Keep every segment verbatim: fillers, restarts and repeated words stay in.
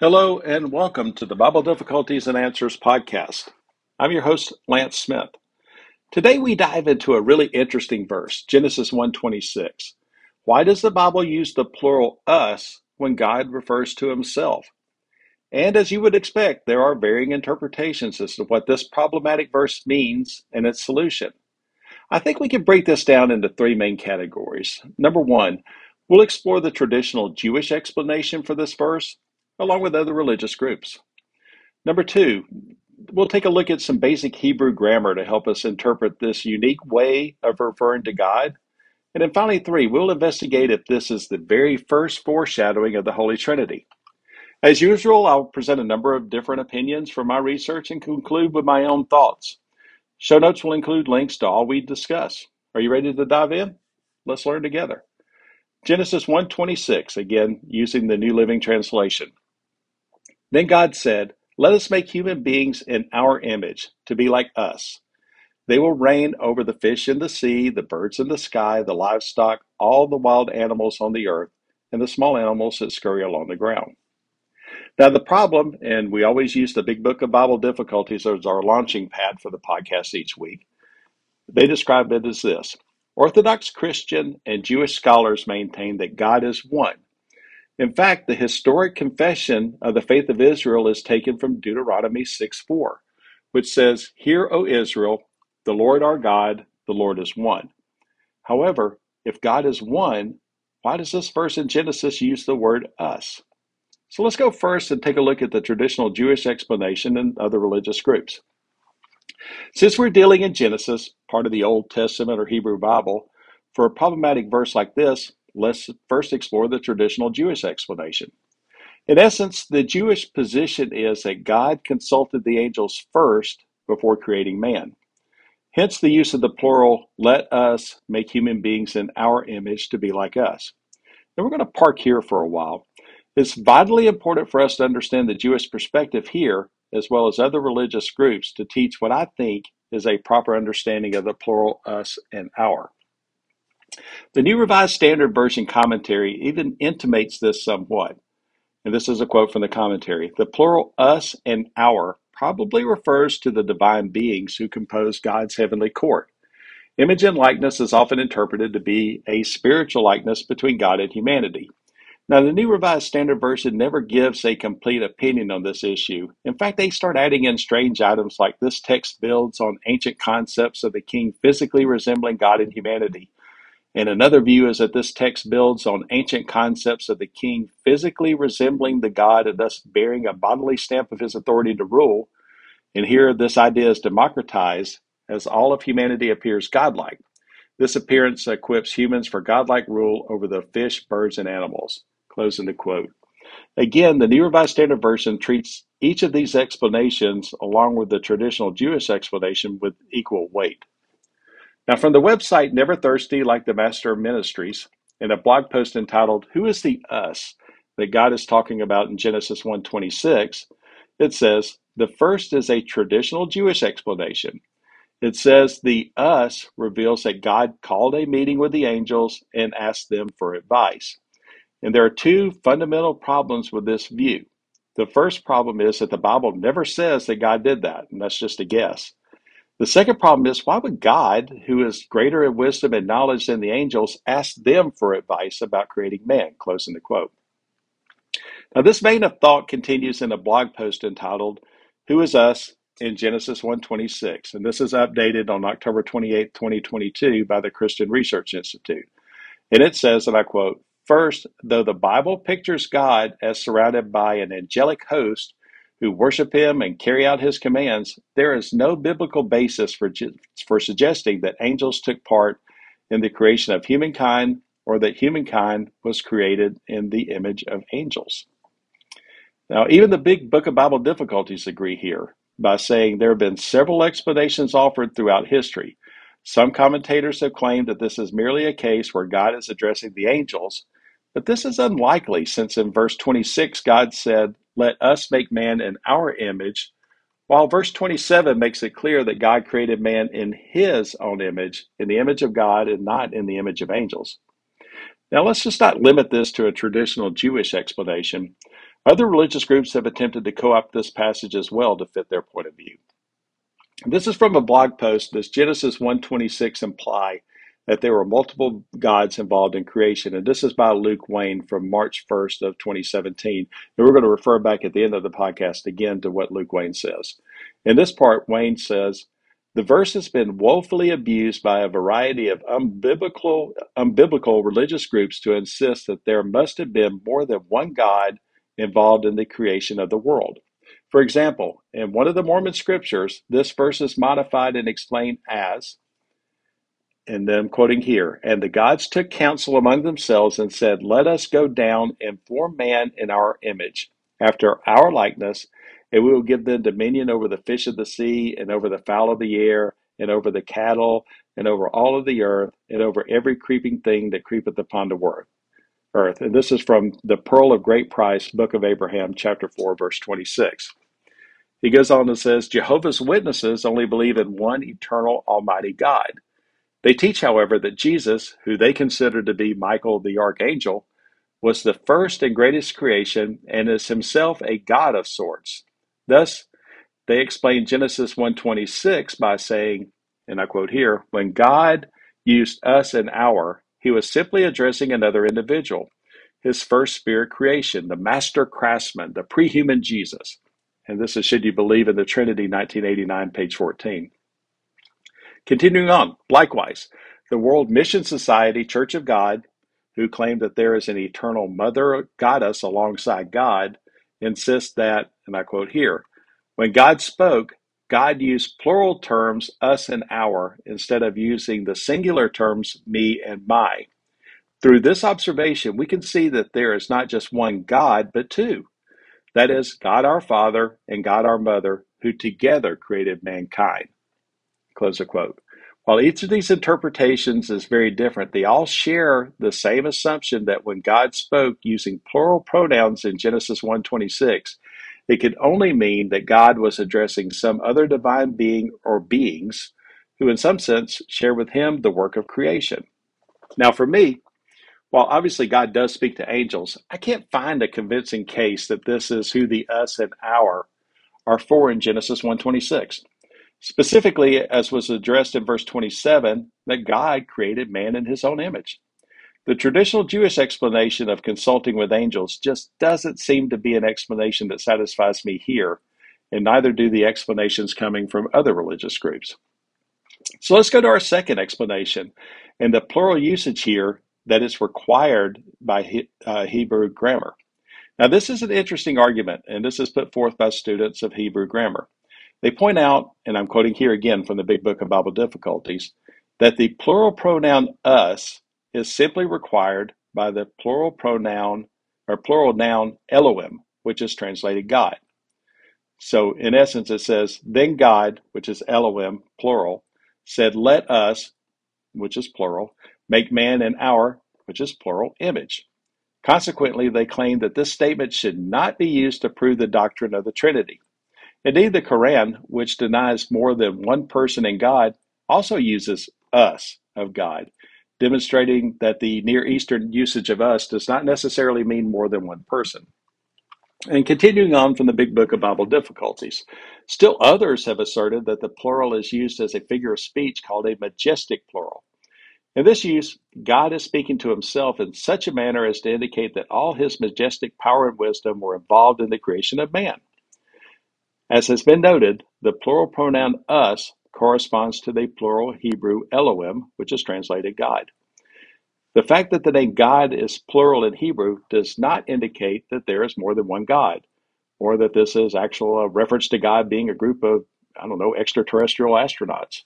Hello and welcome to the Bible Difficulties and Answers podcast. I'm your host, Lance Smith. Today we dive into a really interesting verse, Genesis one twenty-six. Why does the Bible use the plural us when God refers to himself? And as you would expect, there are varying interpretations as to what this problematic verse means and its solution. I think we can break this down into three main categories. Number one, we'll explore the traditional Jewish explanation for this verse, along with other religious groups. Number two, we'll take a look at some basic Hebrew grammar to help us interpret this unique way of referring to God. And then finally, three, we'll investigate if this is the very first foreshadowing of the Holy Trinity. As usual, I'll present a number of different opinions from my research and conclude with my own thoughts. Show notes will include links to all we discuss. Are you ready to dive in? Let's learn together. Genesis one twenty-six, again, using the New Living Translation. Then God said, "Let us make human beings in our image, to be like us. They will reign over the fish in the sea, the birds in the sky, the livestock, all the wild animals on the earth, and the small animals that scurry along the ground." Now the problem, and we always use the Big Book of Bible Difficulties as our launching pad for the podcast each week, they describe it as this. Orthodox Christian and Jewish scholars maintain that God is one. In fact, the historic confession of the faith of Israel is taken from Deuteronomy six four, which says, "Hear, O Israel, the Lord our God, the Lord is one." However, if God is one, why does this verse in Genesis use the word us? So let's go first and take a look at the traditional Jewish explanation and other religious groups. Since we're dealing in Genesis, part of the Old Testament or Hebrew Bible, for a problematic verse like this, let's first explore the traditional Jewish explanation. In essence, the Jewish position is that God consulted the angels first before creating man. Hence the use of the plural, "let us make human beings in our image to be like us." And we're going to park here for a while. It's vitally important for us to understand the Jewish perspective here, as well as other religious groups, to teach what I think is a proper understanding of the plural us and our. The New Revised Standard Version commentary even intimates this somewhat. And this is a quote from the commentary. "The plural us and our probably refers to the divine beings who compose God's heavenly court. Image and likeness is often interpreted to be a spiritual likeness between God and humanity." Now, the New Revised Standard Version never gives a complete opinion on this issue. In fact, they start adding in strange items like, "This text builds on ancient concepts of the king physically resembling God and humanity." And another view is that this text builds on ancient concepts of the king physically resembling the God and thus bearing a bodily stamp of his authority to rule. And here, this idea is democratized as all of humanity appears godlike. This appearance equips humans for godlike rule over the fish, birds, and animals. Closing the quote. Again, the New Revised Standard Version treats each of these explanations along with the traditional Jewish explanation with equal weight. Now, from the website Never Thirsty, like the Master of Ministries, in a blog post entitled, "Who is the us that God is talking about in Genesis one twenty-six?" it says, "The first is a traditional Jewish explanation. It says the us reveals that God called a meeting with the angels and asked them for advice. And there are two fundamental problems with this view. The first problem is that the Bible never says that God did that, and that's just a guess. The second problem is, why would God, who is greater in wisdom and knowledge than the angels, ask them for advice about creating man?" Closing the quote. Now, this vein of thought continues in a blog post entitled, "Who is us in Genesis one twenty-six?" And this is updated on October twenty-eighth, twenty twenty-two by the Christian Research Institute. And it says, and I quote, "First, though the Bible pictures God as surrounded by an angelic host who worship him and carry out his commands, there is no biblical basis for, for suggesting that angels took part in the creation of humankind or that humankind was created in the image of angels." Now, even the Big Book of Bible Difficulties agree here by saying there have been several explanations offered throughout history. Some commentators have claimed that this is merely a case where God is addressing the angels, but this is unlikely since in verse twenty-six, God said, "Let us make man in our image," while verse twenty-seven makes it clear that God created man in his own image, in the image of God and not in the image of angels. Now, let's just not limit this to a traditional Jewish explanation. Other religious groups have attempted to co-opt this passage as well to fit their point of view. This is from a blog post. Does Genesis one twenty-six imply that there were multiple gods involved in creation? And this is by Luke Wayne from March first of twenty seventeen. And we're going to refer back at the end of the podcast again to what Luke Wayne says. In this part, Wayne says, the verse has been woefully abused by a variety of unbiblical, unbiblical religious groups to insist that there must have been more than one God involved in the creation of the world. For example, in one of the Mormon scriptures, this verse is modified and explained as, and then quoting here, and the gods took counsel among themselves and said, let us go down and form man in our image, after our likeness, and we will give them dominion over the fish of the sea, and over the fowl of the air, and over the cattle, and over all of the earth, and over every creeping thing that creepeth upon the earth. And this is from the Pearl of Great Price, Book of Abraham, chapter four, verse twenty-six. He goes on and says, Jehovah's Witnesses only believe in one eternal almighty God. They teach, however, that Jesus, who they consider to be Michael the Archangel, was the first and greatest creation, and is himself a God of sorts. Thus, they explain Genesis one twenty-six by saying, and I quote here, when God used us and our, he was simply addressing another individual, his first spirit creation, the master craftsman, the pre-human Jesus. And this is Should You Believe in the Trinity, nineteen eighty-nine, page fourteen. Continuing on, likewise, the World Mission Society Church of God, who claim that there is an eternal mother goddess alongside God, insists that, and I quote here, when God spoke, God used plural terms, us and our, instead of using the singular terms, me and my. Through this observation, we can see that there is not just one God, but two. That is, God our Father and God our Mother, who together created mankind. Close of quote. While each of these interpretations is very different, they all share the same assumption that when God spoke using plural pronouns in Genesis one twenty-six, it could only mean that God was addressing some other divine being or beings who in some sense share with him the work of creation. Now for me, while obviously God does speak to angels, I can't find a convincing case that this is who the us and our are for in Genesis one twenty-six. Specifically, as was addressed in verse twenty-seven, that God created man in his own image. The traditional Jewish explanation of consulting with angels just doesn't seem to be an explanation that satisfies me here, and neither do the explanations coming from other religious groups. So let's go to our second explanation, and the plural usage here that is required by he, uh, Hebrew grammar. Now, this is an interesting argument, and this is put forth by students of Hebrew grammar. They point out, and I'm quoting here again from the Big Book of Bible Difficulties, that the plural pronoun us is simply required by the plural pronoun or plural noun Elohim, which is translated God. So in essence, it says, then God, which is Elohim, plural, said, let us, which is plural, make man in our, which is plural, image. Consequently, they claim that this statement should not be used to prove the doctrine of the Trinity. Indeed, the Quran, which denies more than one person in God, also uses us of God, demonstrating that the Near Eastern usage of us does not necessarily mean more than one person. And continuing on from the Big Book of Bible Difficulties, still others have asserted that the plural is used as a figure of speech called a majestic plural. In this use, God is speaking to himself in such a manner as to indicate that all his majestic power and wisdom were involved in the creation of man. As has been noted, the plural pronoun us corresponds to the plural Hebrew Elohim, which is translated God. The fact that the name God is plural in Hebrew does not indicate that there is more than one God, or that this is actual a reference to God being a group of, I don't know, extraterrestrial astronauts.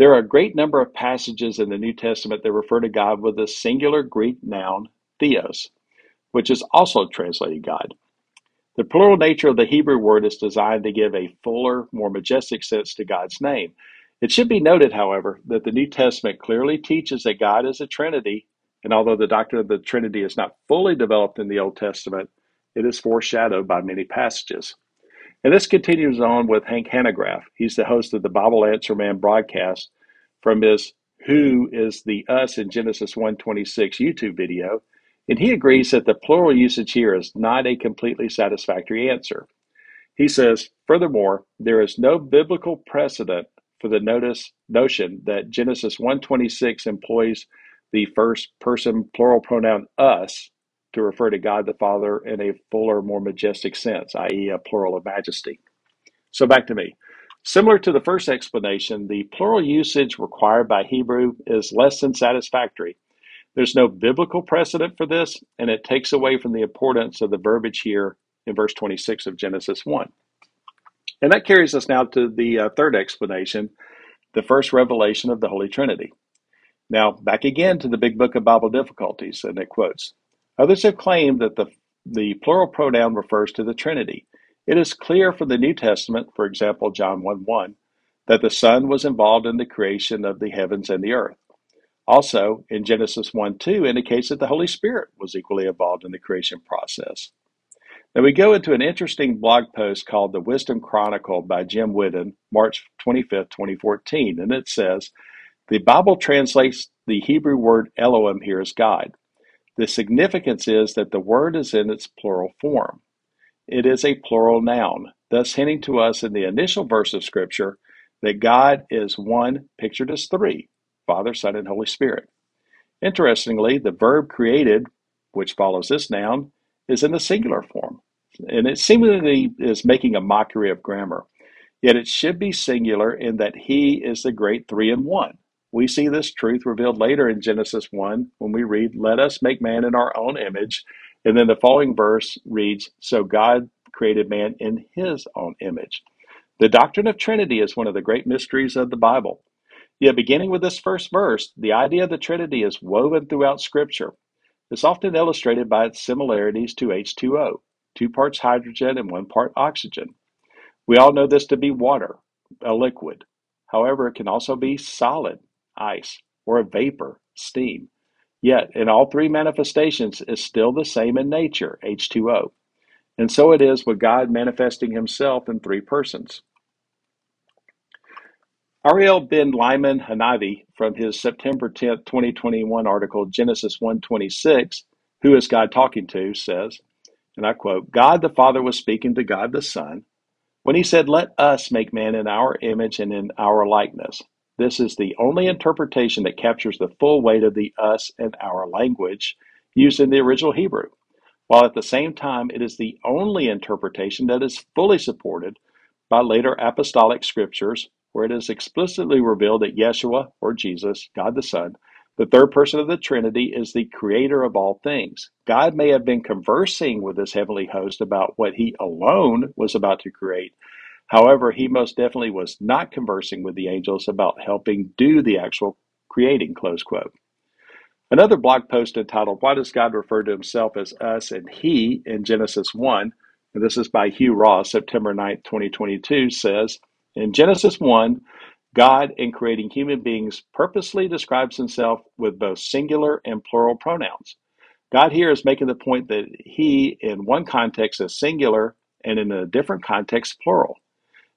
There are a great number of passages in the New Testament that refer to God with the singular Greek noun theos, which is also translated God. The plural nature of the Hebrew word is designed to give a fuller, more majestic sense to God's name. It should be noted, however, that the New Testament clearly teaches that God is a Trinity, and although the doctrine of the Trinity is not fully developed in the Old Testament, it is foreshadowed by many passages. And this continues on with Hank Hanegraaff. He's the host of the Bible Answer Man broadcast from his Who is the Us in Genesis one twenty-six YouTube video, and he agrees that the plural usage here is not a completely satisfactory answer. He says, furthermore, there is no biblical precedent for the notice, notion that Genesis one twenty-six employs the first person plural pronoun us to refer to God the Father in a fuller, more majestic sense, that is a plural of majesty. So back to me. Similar to the first explanation, the plural usage required by Hebrew is less than satisfactory. There's no biblical precedent for this, and it takes away from the importance of the verbiage here in verse twenty-six of Genesis one. And that carries us now to the uh, third explanation, the first revelation of the Holy Trinity. Now, back again to the Big Book of Bible Difficulties, and it quotes, others have claimed that the, the plural pronoun refers to the Trinity. It is clear from the New Testament, for example, John one one, that the Son was involved in the creation of the heavens and the earth. Also, in Genesis one two indicates that the Holy Spirit was equally involved in the creation process. Now we go into an interesting blog post called The Wisdom Chronicle by Jim Whitten, March twenty-fifth, twenty fourteen, and it says, the Bible translates the Hebrew word Elohim here as God. The significance is that the word is in its plural form. It is a plural noun, thus hinting to us in the initial verse of Scripture that God is one, pictured as three, Father, Son, and Holy Spirit. Interestingly, the verb created, which follows this noun, is in the singular form, and it seemingly is making a mockery of grammar. Yet it should be singular in that He is the great three in one. We see this truth revealed later in Genesis one when we read, let us make man in our own image. And then the following verse reads, so God created man in His own image. The doctrine of Trinity is one of the great mysteries of the Bible. Yet beginning with this first verse, the idea of the Trinity is woven throughout Scripture. It's often illustrated by its similarities to H two O, two parts hydrogen and one part oxygen. We all know this to be water, a liquid. However, it can also be solid, ice, or a vapor, steam. Yet, in all three manifestations, it's still the same in nature, H two O. And so it is with God manifesting Himself in three persons. Ariel Ben Lyman Hanavi, from his September tenth, twenty twenty-one article, Genesis one twenty-six, Who is God Talking To?, says, and I quote, God the Father was speaking to God the Son when He said, let us make man in our image and in our likeness. This is the only interpretation that captures the full weight of the us and our language used in the original Hebrew, while at the same time it is the only interpretation that is fully supported by later apostolic scriptures, where it is explicitly revealed that Yeshua, or Jesus, God the Son, the third person of the Trinity, is the creator of all things. God may have been conversing with His heavenly host about what He alone was about to create. However, He most definitely was not conversing with the angels about helping do the actual creating, close quote. Another blog post entitled, Why Does God Refer to Himself as Us and He in Genesis one? And this is by Hugh Ross, September ninth, twenty twenty-two, says, in Genesis one, God, in creating human beings, purposely describes Himself with both singular and plural pronouns. God here is making the point that He, in one context, is singular, and in a different context, plural.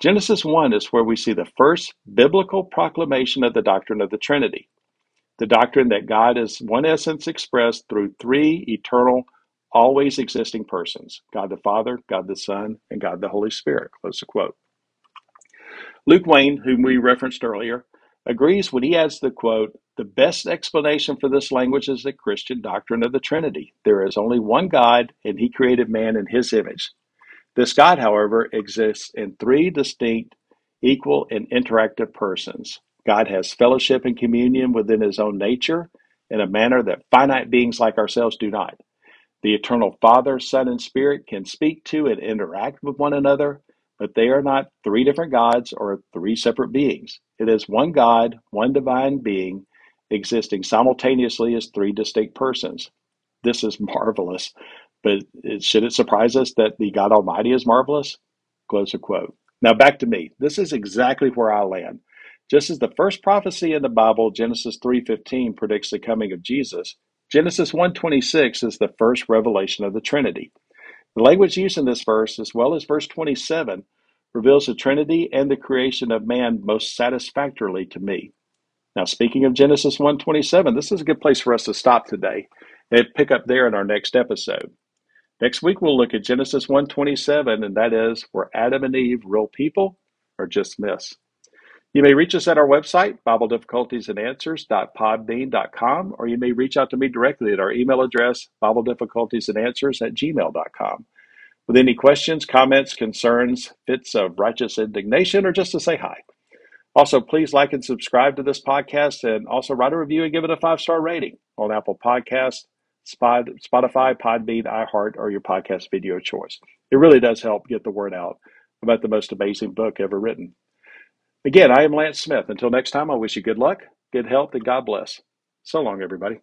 Genesis one is where we see the first biblical proclamation of the doctrine of the Trinity, the doctrine that God is one essence expressed through three eternal, always existing persons, God the Father, God the Son, and God the Holy Spirit, close quote. Luke Wayne, whom we referenced earlier, agrees when he adds the quote, the best explanation for this language is the Christian doctrine of the Trinity. There is only one God, and He created man in His image. This God, however, exists in three distinct, equal, and interactive persons. God has fellowship and communion within His own nature in a manner that finite beings like ourselves do not. The eternal Father, Son, and Spirit can speak to and interact with one another, but they are not three different gods or three separate beings. It is one God, one divine being, existing simultaneously as three distinct persons. This is marvelous, but it, should it surprise us that the God Almighty is marvelous? Close quote. Now back to me. This is exactly where I land. Just as the first prophecy in the Bible, Genesis three fifteen, predicts the coming of Jesus, Genesis one twenty-six is the first revelation of the Trinity. The language used in this verse, as well as verse twenty-seven, reveals the Trinity and the creation of man most satisfactorily to me. Now, speaking of Genesis one twenty-seven, this is a good place for us to stop today. and pick up there in our next episode. Next week, we'll look at Genesis one twenty-seven, and that is, were Adam and Eve real people or just myths? You may reach us at our website, Bible Difficulties and Answers dot Podbean dot com, or you may reach out to me directly at our email address, Bible Difficulties and Answers at gmail dot com. With any questions, comments, concerns, fits of righteous indignation, or just to say hi. Also, please like and subscribe to this podcast, and also write a review and give it a five-star rating on Apple Podcasts, Spotify, Podbean, iHeart, or your podcast video of choice. It really does help get the word out about the most amazing book ever written. Again, I am Lance Smith. Until next time, I wish you good luck, good health, and God bless. So long, everybody.